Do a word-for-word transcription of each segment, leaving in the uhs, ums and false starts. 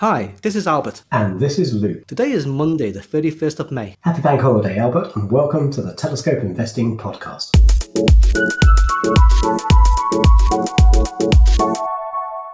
Hi, this is Albert. And this is Luke. Today is Monday, the thirty-first of May. Happy bank holiday, Albert, and welcome to the Telescope Investing Podcast.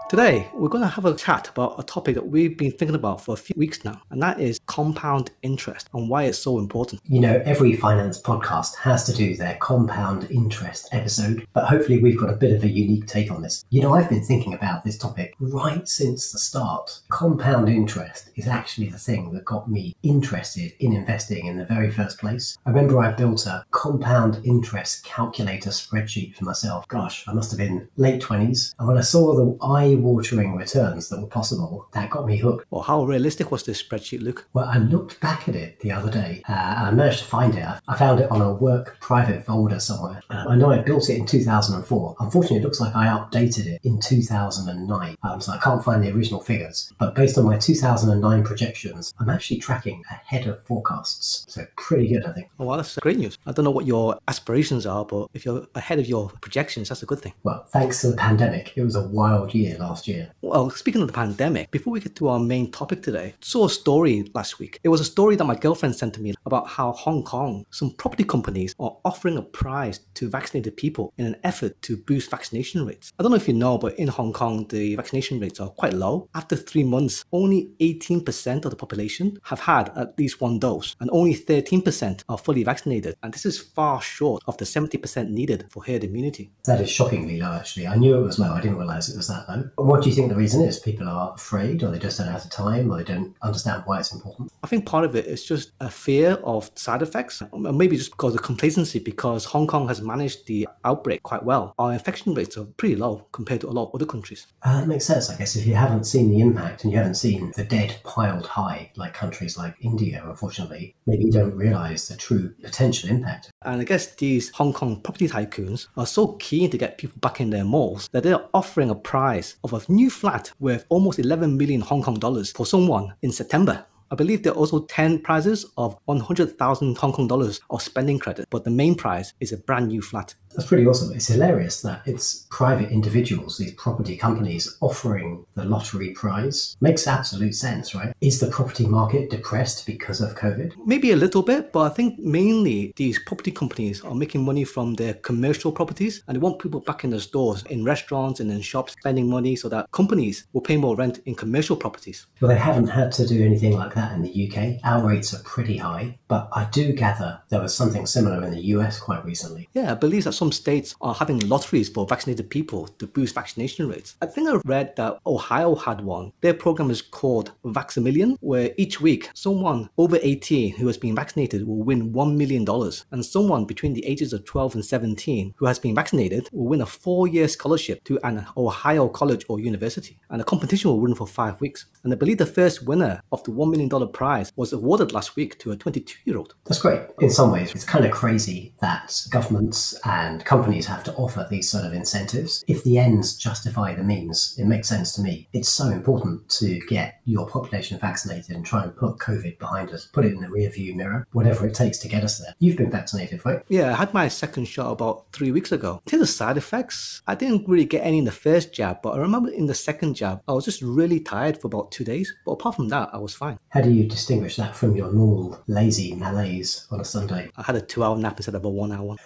Today, we're going to have a chat about a topic that we've been thinking about for a few weeks now, and that is compound interest and why it's so important. You know, every finance podcast has to do their compound interest episode, but hopefully we've got a bit of a unique take on this. You know, I've been thinking about this topic right since the start. Compound interest is actually the thing that got me interested in investing in the very first place. I remember I built a compound interest calculator spreadsheet for myself. Gosh, I must have been late twenties. And when I saw the eye-watering returns that were possible, that got me hooked. Well, how realistic was this spreadsheet, Luke? Well, I looked back at it the other day uh, and I managed to find it. I found it on a work private folder somewhere. Um, I know I built it in two thousand four. Unfortunately, it looks like I updated it in two thousand nine, um, so I can't find the original figures. But based on my two thousand nine projections, I'm actually tracking ahead of forecasts. So pretty good, I think. Oh, well, that's great news. I don't know what your aspirations are, but if you're ahead of your projections, that's a good thing. Well, thanks to the pandemic, it was a wild year last year. Well, speaking of the pandemic, before we get to our main topic today, I saw a story last week. It was a story that my girlfriend sent to me about how Hong Kong, some property companies are offering a prize to vaccinated people in an effort to boost vaccination rates. I don't know if you know, but in Hong Kong, the vaccination rates are quite low. After three months, only eighteen percent of the population have had at least one dose, and only thirteen percent are fully vaccinated. And this is far short of the seventy percent needed for herd immunity. That is shockingly low, actually. I knew it was low. I didn't realize it was that low. What do you think the reason is? People are afraid, or they just don't have the time, or they don't understand why it's important? I think part of it is just a fear of side effects, and maybe just because of complacency, because Hong Kong has managed the outbreak quite well. Our infection rates are pretty low compared to a lot of other countries. Uh, that makes sense, I guess. If you haven't seen the impact and you haven't seen the dead piled high, like countries like India, unfortunately, maybe you don't realise the true potential impact. And I guess these Hong Kong property tycoons are so keen to get people back in their malls that they're offering a prize of a new flat worth almost eleven million Hong Kong dollars for someone in September. I believe there are also ten prizes of one hundred thousand Hong Kong dollars of spending credit, but the main prize is a brand new flat. That's pretty awesome. It's hilarious that it's private individuals, these property companies, offering the lottery prize. Makes absolute sense, right? Is the property market depressed because of COVID? Maybe a little bit, but I think mainly these property companies are making money from their commercial properties, and they want people back in the stores, in restaurants and in shops, spending money so that companies will pay more rent in commercial properties. Well, they haven't had to do anything like that in the U K. Our rates are pretty high, but I do gather there was something similar in the U S quite recently. Yeah, I believe that's. Some states are having lotteries for vaccinated people to boost vaccination rates. I think I read that Ohio had one. Their program is called Vax-A-Million, where each week someone over eighteen who has been vaccinated will win one million dollars, and someone between the ages of twelve and seventeen who has been vaccinated will win a four-year scholarship to an Ohio college or university. And the competition will run for five weeks. And I believe the first winner of the one million dollars prize was awarded last week to a twenty-two-year-old. That's great. In some ways, it's kind of crazy that governments and And companies have to offer these sort of incentives. If the ends justify the means, it makes sense to me. It's so important to get your population vaccinated and try and put COVID behind us, put it in the rearview mirror, whatever it takes to get us there. You've been vaccinated, right? Yeah, I had my second shot about three weeks ago. In terms of side effects, I didn't really get any in the first jab, but I remember in the second jab, I was just really tired for about two days. But apart from that, I was fine. How do you distinguish that from your normal lazy malaise on a Sunday? I had a two-hour nap instead of a one-hour one.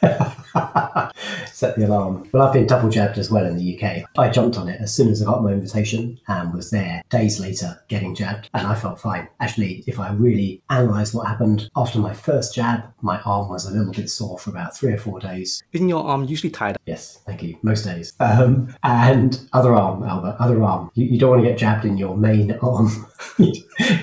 Set the alarm. Well, I've been double jabbed as well in the U K. I jumped on it as soon as I got my invitation and was there days later getting jabbed, and I felt fine. Actually, if I really analysed what happened, after my first jab, my arm was a little bit sore for about three or four days. Isn't your arm usually tied? Yes, thank you. Most days. Um, and other arm, Albert, other arm. You, you don't want to get jabbed in your main arm.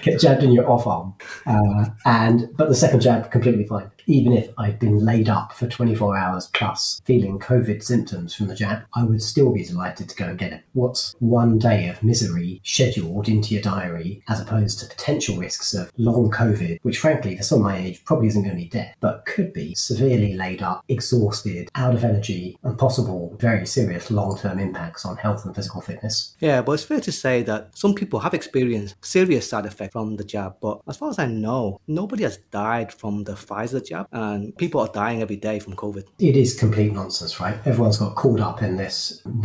Get jabbed in your off arm. Uh, and But the second jab, completely fine. Even if I'd been laid up for twenty-four hours plus feeling COVID symptoms from the jab, I would still be delighted to go and get it. What's one day of misery scheduled into your diary as opposed to potential risks of long COVID, which frankly, for someone my age, probably isn't going to be death, but could be severely laid up, exhausted, out of energy, and possible very serious long-term impacts on health and physical fitness. Yeah, but it's fair to say that some people have experienced serious side effects from the jab, but as far as I know, nobody has died from the Pfizer jab. job, and people are dying every day from COVID. It is complete nonsense, right? Everyone's got caught up in this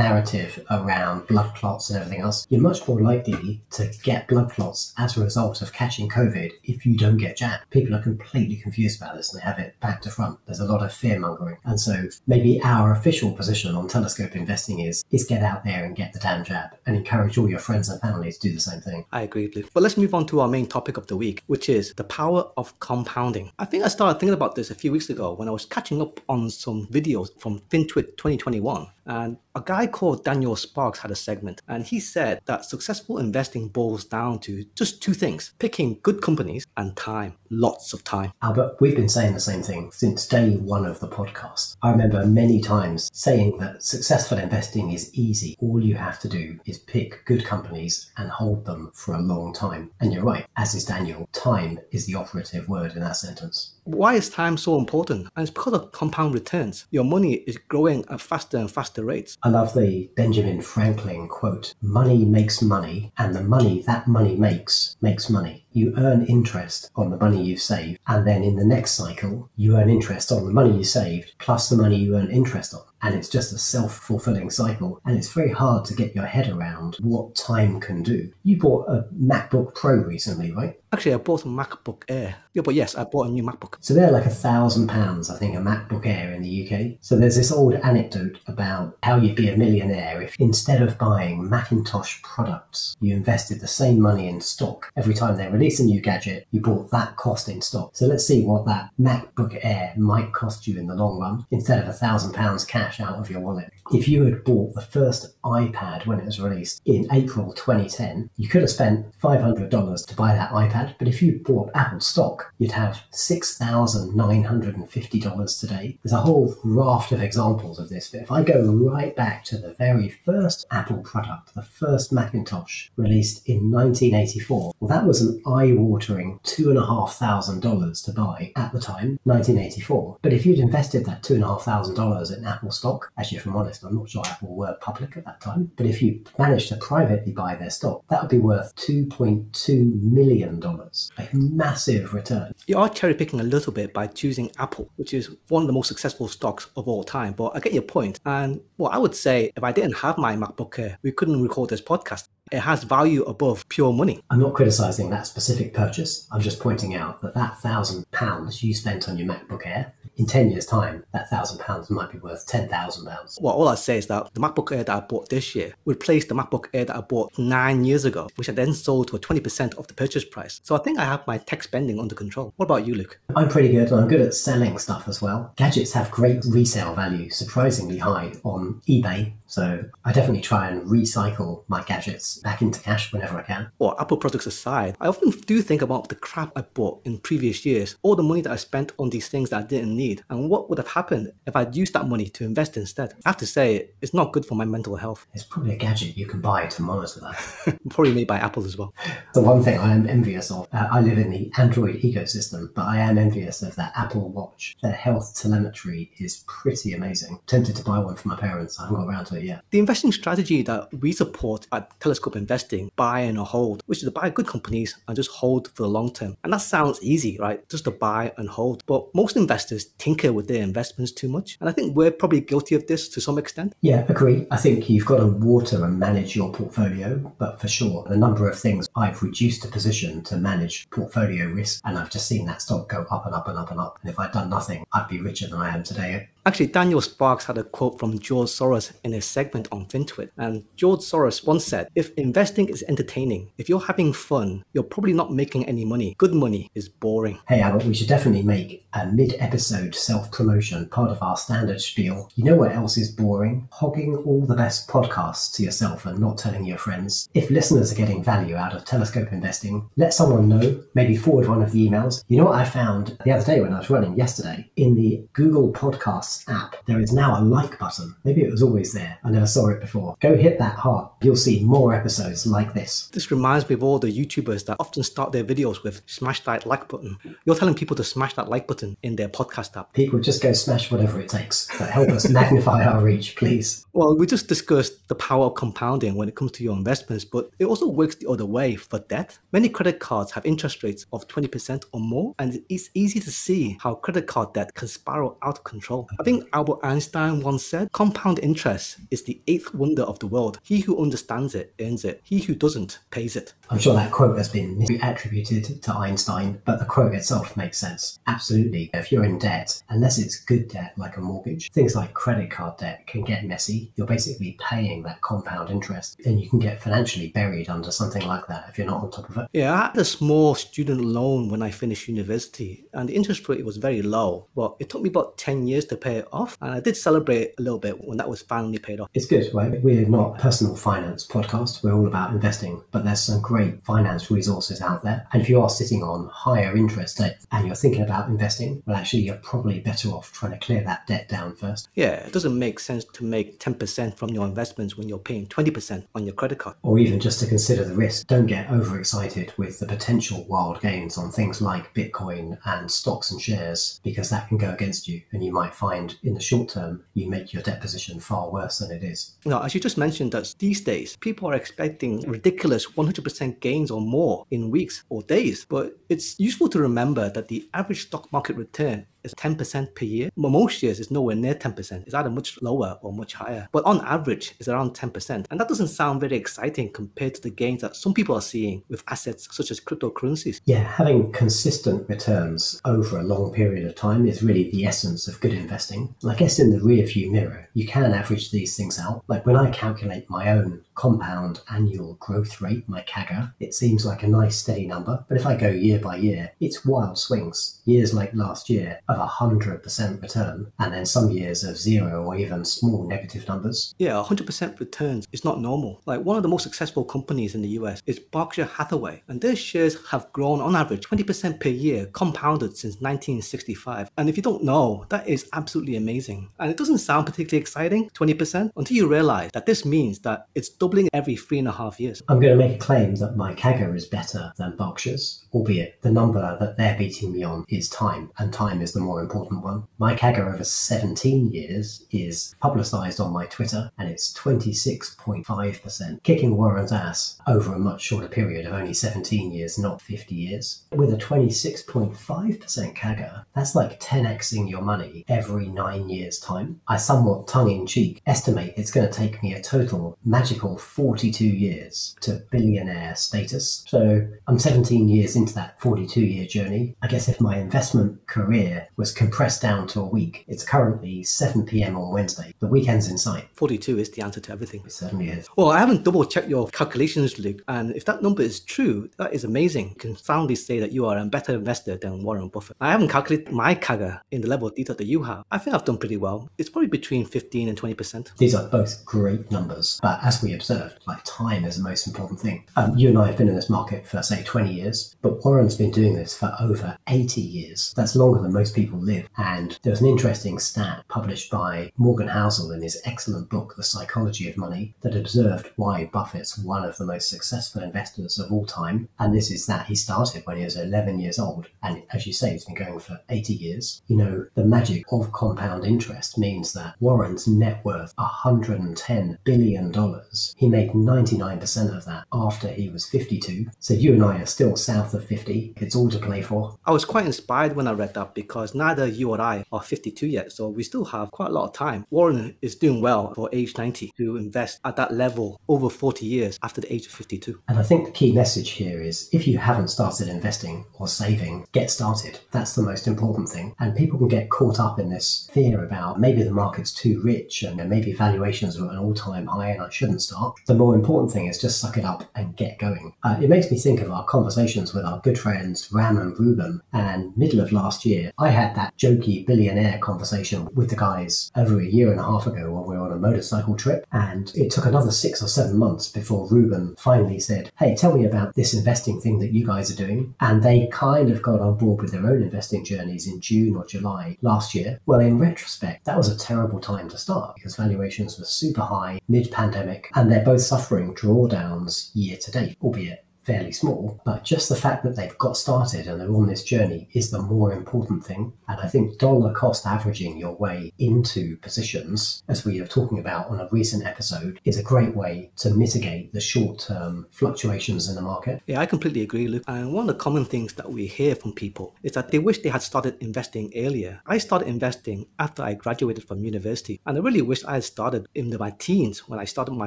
narrative around blood clots and everything else. You're much more likely to get blood clots as a result of catching COVID if you don't get jabbed. People are completely confused about this and they have it back to front. There's a lot of fear mongering. And so maybe our official position on Telescope Investing is, is get out there and get the damn jab and encourage all your friends and family to do the same thing. I agree, Luke. But let's move on to our main topic of the week, which is the power of compounding. I think I started thinking about this a few weeks ago when I was catching up on some videos from FinTwit twenty twenty-one. And a guy called Daniel Sparks had a segment, and he said that successful investing boils down to just two things: picking good companies and time, lots of time. Albert, we've been saying the same thing since day one of the podcast. I remember many times saying that successful investing is easy. All you have to do is pick good companies and hold them for a long time. And you're right, as is Daniel, time is the operative word in that sentence. Why is time so important? And it's because of compound returns. Your money is growing at faster and faster rates. I love the Benjamin Franklin quote, money makes money, and the money that money makes, makes money. You earn interest on the money you've saved, and then in the next cycle, you earn interest on the money you saved, plus the money you earn interest on. And it's just a self-fulfilling cycle. And it's very hard to get your head around what time can do. You bought a MacBook Pro recently, right? Actually, I bought a MacBook Air. Yeah, but yes, I bought a new MacBook. So they're like a thousand pounds, I think, a MacBook Air in the U K. So there's this old anecdote about how you'd be a millionaire if instead of buying Macintosh products, you invested the same money in stock. Every time they release a new gadget, you bought that cost in stock. So let's see what that MacBook Air might cost you in the long run instead of a thousand pounds cash out of your wallet. If you had bought the first iPad when it was released in April twenty ten, you could have spent five hundred dollars to buy that iPad. But if you bought Apple stock, you'd have six thousand nine hundred fifty dollars today. There's a whole raft of examples of this. But if I go right back to the very first Apple product, the first Macintosh released in nineteen eighty-four, well, that was an eye-watering two thousand five hundred dollars to buy at the time, nineteen eighty-four. But if you'd invested that two thousand five hundred dollars in Apple stock. Actually, if I'm honest, I'm not sure Apple were public at that time. But if you managed to privately buy their stock, that would be worth two point two million dollars. A massive return. You are cherry picking a little bit by choosing Apple, which is one of the most successful stocks of all time. But I get your point. And well, I would say if I didn't have my MacBook Air, we couldn't record this podcast. It has value above pure money. I'm not criticising that specific purchase. I'm just pointing out that that one thousand pounds you spent on your MacBook Air, in ten years' time, that one thousand pounds might be worth ten thousand pounds. Well, all I say is that the MacBook Air that I bought this year replaced the MacBook Air that I bought nine years ago, which I then sold for twenty percent of the purchase price. So I think I have my tech spending under control. What about you, Luke? I'm pretty good, and I'm good at selling stuff as well. Gadgets have great resale value, surprisingly high on eBay. So I definitely try and recycle my gadgets back into cash whenever I can. Well, Apple products aside, I often do think about the crap I bought in previous years, all the money that I spent on these things that I didn't need, and what would have happened if I'd used that money to invest instead. I have to say, it's not good for my mental health. It's probably a gadget you can buy to monitor that. Probably made by Apple as well. The one thing I am envious of, uh, I live in the Android ecosystem, but I am envious of that Apple Watch. Their health telemetry is pretty amazing. Tempted to buy one for my parents. I haven't got around to it. Yeah. The investing strategy that we support at Telescope Investing, buy and hold, which is to buy good companies and just hold for the long term. And that sounds easy, right? Just to buy and hold. But most investors tinker with their investments too much. And I think we're probably guilty of this to some extent. Yeah, agree. I think you've got to water and manage your portfolio. But for sure, the number of things I've reduced a position to manage portfolio risk. And I've just seen that stock go up and up and up and up. And if I'd done nothing, I'd be richer than I am today. Actually, Daniel Sparks had a quote from George Soros in his segment on FinTwit. And George Soros once said, if investing is entertaining, if you're having fun, you're probably not making any money. Good money is boring. Hey, Albert, we should definitely make a mid-episode self-promotion part of our standard spiel. You know what else is boring? Hogging all the best podcasts to yourself and not telling your friends. If listeners are getting value out of Telescope Investing, let someone know, maybe forward one of the emails. You know what I found the other day when I was running yesterday? In the Google Podcasts Podcasts app, there is now a like button. Maybe it was always there. I never saw it before. Go hit that heart. You'll see more episodes like this. This reminds me of all the YouTubers that often start their videos with smash that like button. You're telling people to smash that like button in their podcast app. People just go smash whatever it takes. But help us magnify our reach, please. Well, we just discussed the power of compounding when it comes to your investments, but it also works the other way for debt. Many credit cards have interest rates of twenty percent or more, and it's easy to see how credit card debt can spiral out of control. I think Albert Einstein once said, compound interest is the eighth wonder of the world. He who understands it earns it. He who doesn't pays it. I'm sure that quote has been attributed to Einstein, but the quote itself makes sense. Absolutely. If you're in debt, unless it's good debt like a mortgage, things like credit card debt can get messy. You're basically paying that compound interest, and you can get financially buried under something like that if you're not on top of it. Yeah, I had a small student loan when I finished university, and the interest rate was very low. Well, it took me about ten years to pay it off, and I did celebrate a little bit when that was finally paid off. It's good, right? We're not a personal finance podcast. We're all about investing, but there's some great finance resources out there. And if you are sitting on higher interest debt and you're thinking about investing, well, actually, you're probably better off trying to clear that debt down first. Yeah, it doesn't make sense to make ten percent from your investments when you're paying twenty percent on your credit card. Or even just to consider the risk. Don't get overexcited with the potential wild gains on things like Bitcoin and stocks and shares, because that can go against you. And you might find in the short term, you make your debt position far worse than it is. Now, as you just mentioned, that these days, people are expecting ridiculous one hundred percent gains or more in weeks or days. But it's useful to remember that the average stock market return is ten percent per year. Well, most years it's nowhere near ten percent. It's either much lower or much higher. But on average, it's around ten percent. And that doesn't sound very exciting compared to the gains that some people are seeing with assets such as cryptocurrencies. Yeah, having consistent returns over a long period of time is really the essence of good investing. I guess in the rearview mirror, you can average these things out. Like when I calculate my own compound annual growth rate, my C A G R, it seems like a nice steady number. But if I go year by year, it's wild swings. Years like last year, of one hundred percent return, and then some years of zero or even small negative numbers. Yeah, one hundred percent returns is not normal. Like one of the most successful companies in the U S is Berkshire Hathaway, and their shares have grown on average twenty percent per year compounded since nineteen sixty-five. And if you don't know, that is absolutely amazing. And it doesn't sound particularly exciting, twenty percent, until you realize that this means that it's doubling every three and a half years. I'm going to make a claim that my C A G R is better than Berkshire's, albeit the number that they're beating me on is time, and time is the more important one. My C A G R over seventeen years is publicized on my Twitter, and it's twenty-six point five percent, kicking Warren's ass over a much shorter period of only seventeen years, not fifty years. With a twenty-six point five percent C A G R, that's like ten Xing your money every nine years' time. I somewhat tongue-in-cheek estimate it's going to take me a total magical forty-two years to billionaire status. So I'm seventeen years into that forty-two year journey. I guess if my investment career was compressed down to a week. It's currently seven p.m. on Wednesday. The weekend's in sight. forty-two is the answer to everything. It certainly is. Well, I haven't double-checked your calculations, Luke, and if that number is true, that is amazing. You can soundly say that you are a better investor than Warren Buffett. I haven't calculated my C A G R in the level of detail that you have. I think I've done pretty well. It's probably between fifteen and twenty percent. These are both great numbers, but as we observed, like time is the most important thing. Um, you and I have been in this market for, say, twenty years, but Warren's been doing this for over eighty years. That's longer than most people live. And there was an interesting stat published by Morgan Housel in his excellent book, The Psychology of Money, that observed why Buffett's one of the most successful investors of all time. And this is that he started when he was eleven years old. And as you say, it's been going for eighty years. You know, the magic of compound interest means that Warren's net worth, one hundred ten billion dollars, he made ninety-nine percent of that after he was fifty-two. So you and I are still south of fifty. It's all to play for. I was quite inspired when I read that, because neither you or I are fifty-two yet, so we still have quite a lot of time. Warren is doing well for age ninety to invest at that level over forty years after the age of fifty-two. And I think the key message here is if you haven't started investing or saving, get started. That's the most important thing. And people can get caught up in this fear about maybe the market's too rich and maybe valuations are at an all-time high and I shouldn't start. The more important thing is just suck it up and get going. Uh, it makes me think of our conversations with our good friends Ram and Ruben, and middle of last year I had had that jokey billionaire conversation with the guys over a year and a half ago while we were on a motorcycle trip. And it took another six or seven months before Ruben finally said, hey, tell me about this investing thing that you guys are doing. And they kind of got on board with their own investing journeys in June or July last year. Well, in retrospect, that was a terrible time to start because valuations were super high mid-pandemic, and they're both suffering drawdowns year to date, albeit fairly small, but just the fact that they've got started and they're on this journey is the more important thing. And I think dollar cost averaging your way into positions, as we are talking about on a recent episode, is a great way to mitigate the short-term fluctuations in the market. Yeah, I completely agree, Luke. And one of the common things that we hear from people is that they wish they had started investing earlier. I started investing after I graduated from university, and I really wish I had started in my teens when I started my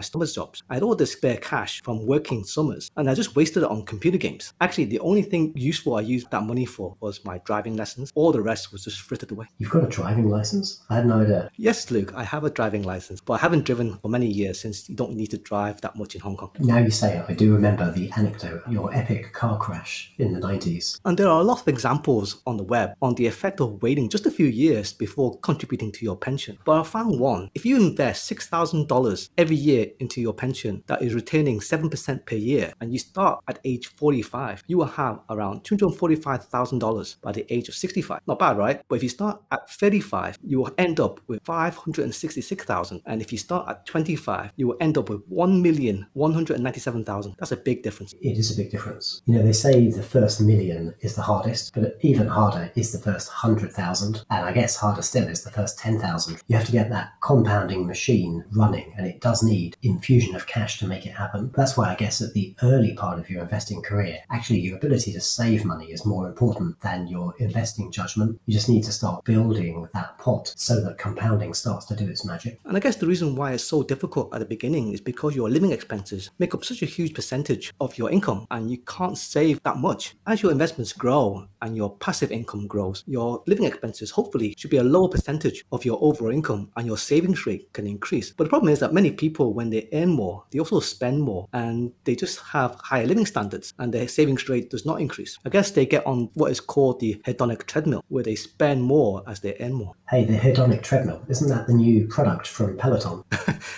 summer jobs. I had all this spare cash from working summers, and I just wasted it on computer games. Actually, the only thing useful I used that money for was my driving lessons. All the rest was just frittered away. You've got a driving license? I had no idea. Yes, Luke, I have a driving license, but I haven't driven for many years since you don't need to drive that much in Hong Kong. Now you say it, I do remember the anecdote, your epic car crash in the nineties. And there are a lot of examples on the web on the effect of waiting just a few years before contributing to your pension. But I found one. If you invest six thousand dollars every year into your pension that is returning seven percent per year, and you start at age forty-five, you will have around two hundred forty-five thousand dollars by the age of sixty-five. Not bad, right? But if you start at thirty-five, you will end up with five hundred sixty-six thousand dollars. And if you start at twenty-five, you will end up with one million one hundred ninety-seven thousand dollars. That's a big difference. It is a big difference. You know, they say the first million is the hardest, but even harder is the first one hundred thousand. And I guess harder still is the first ten thousand. You have to get that compounding machine running, and it does need infusion of cash to make it happen. That's why I guess at the early part of your investing career, actually your ability to save money is more important than your investing judgment. You just need to start building that pot so that compounding starts to do its magic. And I guess the reason why it's so difficult at the beginning is because your living expenses make up such a huge percentage of your income, and you can't save that much. As your investments grow and your passive income grows, your living expenses hopefully should be a lower percentage of your overall income, and your savings rate can increase. But the problem is that many people, when they earn more, they also spend more, and they just have higher living standards, and their savings rate does not increase. I guess they get on what is called the hedonic treadmill, where they spend more as they earn more. Hey, the hedonic treadmill, isn't that the new product from Peloton?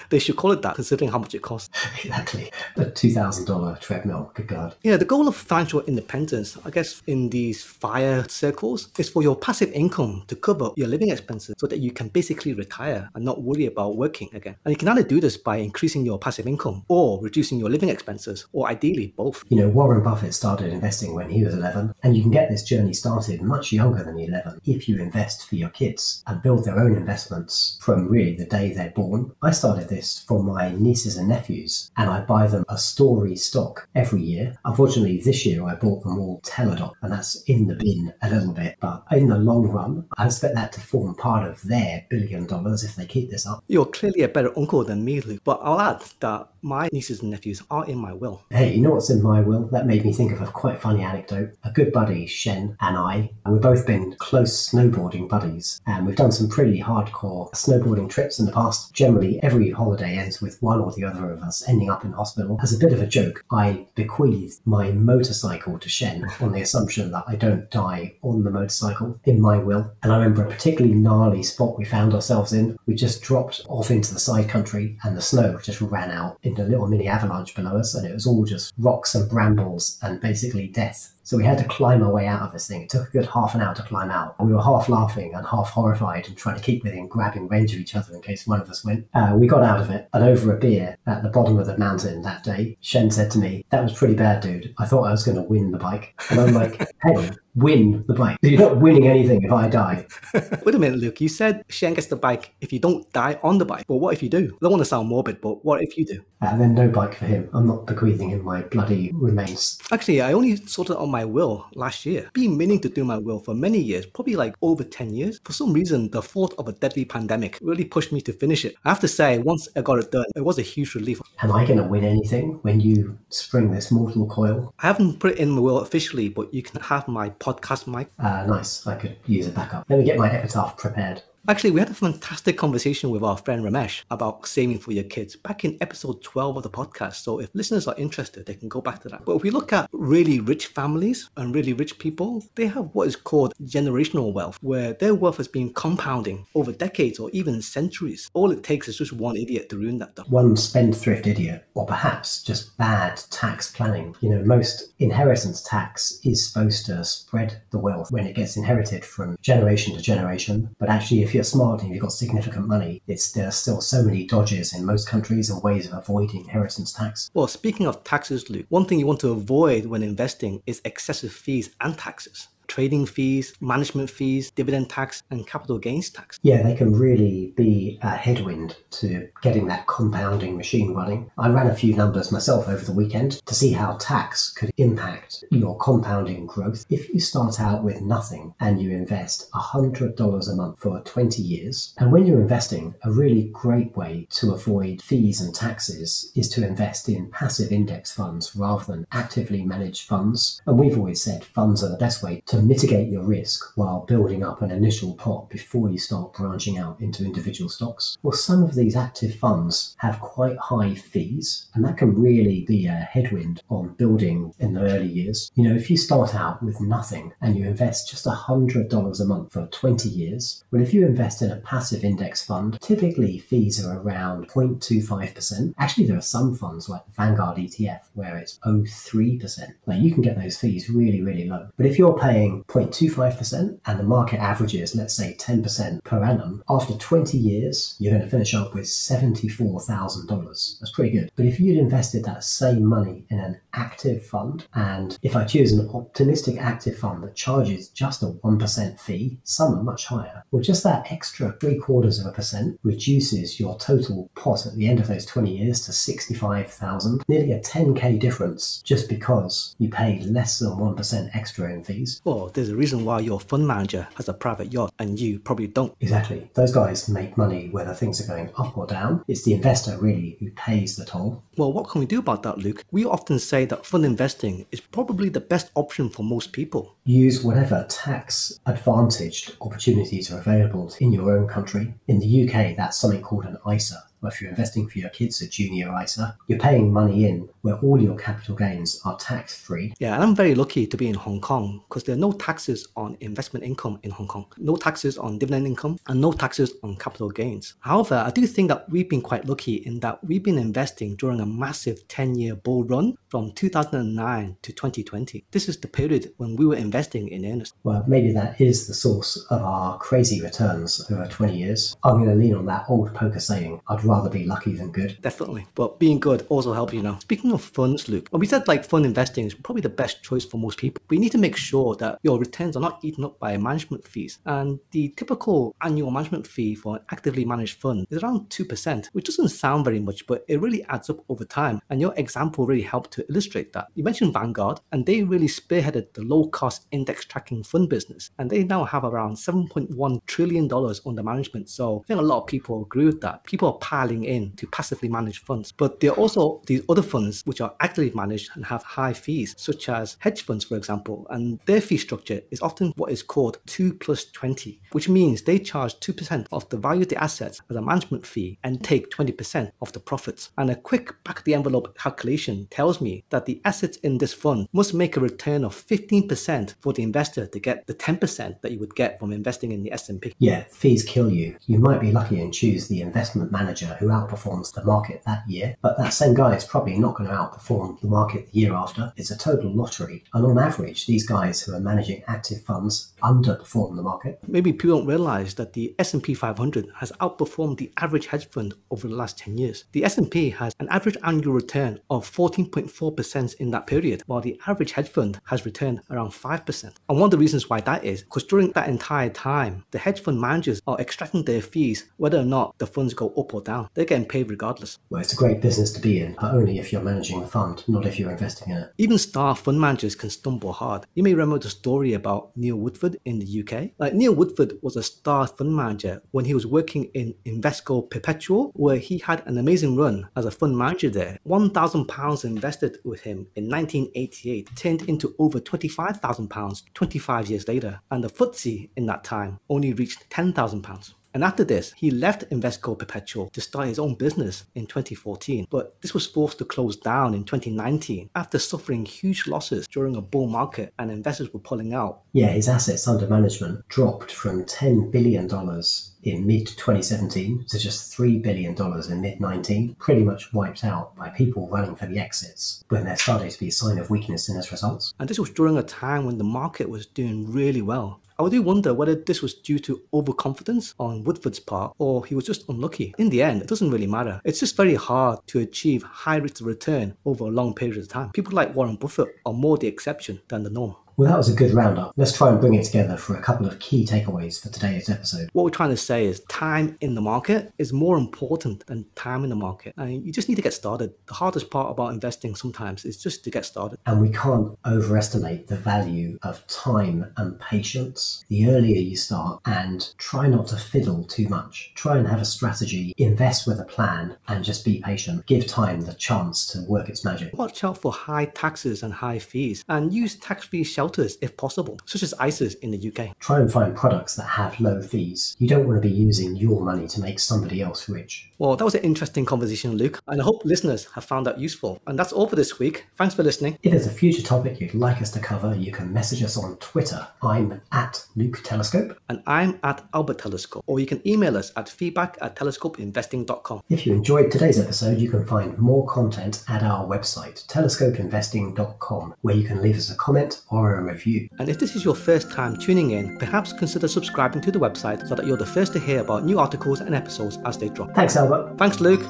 They should call it that, considering how much it costs. Exactly. A two thousand dollars treadmill, good God. Yeah, the goal of financial independence, I guess, in these FIRE circles, is for your passive income to cover your living expenses so that you can basically retire and not worry about working again. And you can either do this by increasing your passive income or reducing your living expenses, or ideally both. You know, Warren Buffett started investing when he was eleven, and you can get this journey started much younger than eleven if you invest for your kids and build their own investments from really the day they're born. I started this for my nieces and nephews, and I buy them a story stock every year. Unfortunately, this year I bought them all Teladoc, and that's in the bin a little bit, but in the long run, I expect that to form part of their billion dollars if they keep this up. You're clearly a better uncle than me, Luke, but I'll add that my nieces and nephews are in my will. Hey, you know what's in my will? That made me think of a quite funny anecdote. A good buddy, Shen, and I, we've both been close snowboarding buddies, and we've done some pretty hardcore snowboarding trips in the past. Generally, every holiday ends with one or the other of us ending up in hospital. As a bit of a joke, I bequeathed my motorcycle to Shen on the assumption that I don't die on the motorcycle in my will. And I remember a particularly gnarly spot we found ourselves in. We just dropped off into the side country, and the snow just ran out in a little mini avalanche below us, and it was all just rocks and brambles and basically death. So we had to climb our way out of this thing. It took a good half an hour to climb out. We were half laughing and half horrified and trying to keep within grabbing range of each other in case one of us went. Uh, we got out of it, and over a beer at the bottom of the mountain that day, Shen said to me, "That was pretty bad, dude. I thought I was going to win the bike." And I'm like, hey, win the bike. You're not winning anything if I die. Wait a minute, Luke. You said Shen gets the bike if you don't die on the bike. But what if you do? I don't want to sound morbid, but what if you do? And then no bike for him. I'm not bequeathing him my bloody remains. Actually, I only sort of on my will last year. Been meaning to do my will for many years, probably like over ten years. For some reason, the thought of a deadly pandemic really pushed me to finish it. I have to say, once I got it done, it was a huge relief. Am I going to win anything when you spring this mortal coil? I haven't put it in my will officially, but you can have my podcast mic. Uh, nice. I could use a backup. Let me get my epitaph prepared. Actually, we had a fantastic conversation with our friend Ramesh about saving for your kids back in episode twelve of the podcast. So if listeners are interested, they can go back to that. But if we look at really rich families and really rich people, they have what is called generational wealth, where their wealth has been compounding over decades or even centuries. All it takes is just one idiot to ruin that. One spendthrift idiot, or perhaps just bad tax planning. You know, most inheritance tax is supposed to spread the wealth when it gets inherited from generation to generation. But actually, if If you're smart and you've got significant money, it's there are still so many dodges in most countries and ways of avoiding inheritance tax. Well, speaking of taxes, Luke, one thing you want to avoid when investing is excessive fees and taxes. Trading fees, management fees, dividend tax, and capital gains tax. Yeah, they can really be a headwind to getting that compounding machine running. I ran a few numbers myself over the weekend to see how tax could impact your compounding growth. If you start out with nothing and you invest one hundred dollars a month for twenty years, and when you're investing, a really great way to avoid fees and taxes is to invest in passive index funds rather than actively managed funds. And we've always said funds are the best way to to mitigate your risk while building up an initial pot before you start branching out into individual stocks. Well, some of these active funds have quite high fees, and that can really be a headwind on building in the early years. You know, if you start out with nothing and you invest just one hundred dollars a month for twenty years, well, if you invest in a passive index fund, typically fees are around zero point two five percent. Actually, there are some funds like the Vanguard E T F where it's zero point three percent. Now, you can get those fees really, really low. But if you're paying zero point two five percent and the market averages, let's say ten percent per annum, after twenty years, you're going to finish up with seventy-four thousand dollars. That's pretty good. But if you'd invested that same money in an active fund, and if I choose an optimistic active fund that charges just a one percent fee, some are much higher, well, just that extra three quarters of a percent reduces your total pot at the end of those twenty years to sixty-five thousand dollars, nearly a ten K difference just because you paid less than one percent extra in fees. Well, there's a reason why your fund manager has a private yacht and you probably don't. Exactly. Those guys make money whether things are going up or down. It's the investor really who pays the toll. Well, what can we do about that, Luke? We often say that fund investing is probably the best option for most people. Use whatever tax advantaged opportunities are available in your own country. In the U K, that's something called an I S A. Well, if you're investing for your kids, a junior I S A, you're paying money in where all your capital gains are tax-free. Yeah, and I'm very lucky to be in Hong Kong because there are no taxes on investment income in Hong Kong, no taxes on dividend income, and no taxes on capital gains. However, I do think that we've been quite lucky in that we've been investing during a massive ten-year bull run from two thousand nine to twenty twenty. This is the period when we were investing in earnest. Well, maybe that is the source of our crazy returns over twenty years. I'm going to lean on that old poker saying, I'd rather be lucky than good. Definitely. But being good also helps you now. Speaking of funds, Luke, when we said like fund investing is probably the best choice for most people, we need to make sure that your returns are not eaten up by management fees. And the typical annual management fee for an actively managed fund is around two percent, which doesn't sound very much, but it really adds up over time. And your example really helped to illustrate that. You mentioned Vanguard, and they really spearheaded the low-cost index tracking fund business. And they now have around seven point one trillion dollars under management. So I think a lot of people agree with that. People are piling in to passively managed funds. But there are also these other funds which are actively managed and have high fees, such as hedge funds, for example. And their fee structure is often what is called two plus twenty, which means they charge two percent of the value of the assets as a management fee and take twenty percent of the profits. And a quick back-of-the-envelope calculation tells me that the assets in this fund must make a return of fifteen percent for the investor to get the ten percent that you would get from investing in the S and P. Yeah, fees kill you. You might be lucky and choose the investment manager who outperforms the market that year, but that same guy is probably not going to outperform the market the year after. It's a total lottery. And on average, these guys who are managing active funds underperform the market. Maybe people don't realize that the S and P five hundred has outperformed the average hedge fund over the last ten years. The S and P has an average annual return of fourteen point four percent in that period, while the average hedge fund has returned around five percent. And one of the reasons why that is, because during that entire time, the hedge fund managers are extracting their fees, whether or not the funds go up or down. They're getting paid regardless. Well, it's a great business to be in, but only if you're managing the fund, not if you're investing in it. Even star fund managers can stumble hard. You may remember the story about Neil Woodford in the U K. Like Neil Woodford was a star fund manager when he was working in Invesco Perpetual, where he had an amazing run as a fund manager there. one thousand pounds invested with him in nineteen eighty-eight turned into over twenty-five thousand pounds twenty-five years later, and the F T S E in that time only reached ten thousand pounds. And after this, he left Invesco Perpetual to start his own business in twenty fourteen. But this was forced to close down in twenty nineteen after suffering huge losses during a bull market and investors were pulling out. Yeah, his assets under management dropped from ten billion dollars in mid twenty seventeen to just three billion dollars in mid nineteen, pretty much wiped out by people running for the exits when there started to be a sign of weakness in his results. And this was during a time when the market was doing really well. I do wonder whether this was due to overconfidence on Woodford's part or he was just unlucky. In the end, it doesn't really matter. It's just very hard to achieve high rates of return over a long period of time. People like Warren Buffett are more the exception than the norm. Well, that was a good roundup. Let's try and bring it together for a couple of key takeaways for today's episode. What we're trying to say is time in the market is more important than time in the market. I mean, you just need to get started. The hardest part about investing sometimes is just to get started. And we can't overestimate the value of time and patience. The earlier you start, and try not to fiddle too much. Try and have a strategy, invest with a plan, and just be patient. Give time the chance to work its magic. Watch out for high taxes and high fees, and use tax-free shelter Shelters, if possible, such as I S As in the U K. Try and find products that have low fees. You don't want to be using your money to make somebody else rich. Well, that was an interesting conversation, Luke, and I hope listeners have found that useful. And that's all for this week. Thanks for listening. If there's a future topic you'd like us to cover, you can message us on Twitter. I'm at Luke Telescope. And I'm at Albert Telescope. Or you can email us at feedback at telescope investing dot com. If you enjoyed today's episode, you can find more content at our website, telescope investing dot com, where you can leave us a comment or a review. And if this is your first time tuning in, perhaps consider subscribing to the website so that you're the first to hear about new articles and episodes as they drop. Thanks, Albert. Thanks, Luke.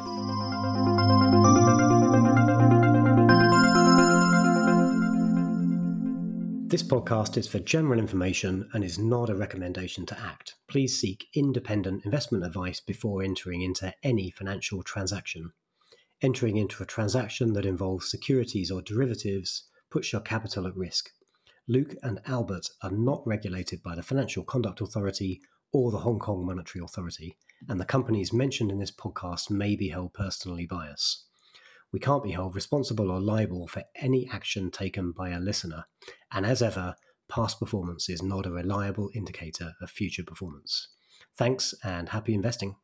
This podcast is for general information and is not a recommendation to act. Please seek independent investment advice before entering into any financial transaction. Entering into a transaction that involves securities or derivatives puts your capital at risk. Luke and Albert are not regulated by the Financial Conduct Authority or the Hong Kong Monetary Authority, and the companies mentioned in this podcast may be held personally by us. We can't be held responsible or liable for any action taken by a listener, and as ever, past performance is not a reliable indicator of future performance. Thanks and happy investing.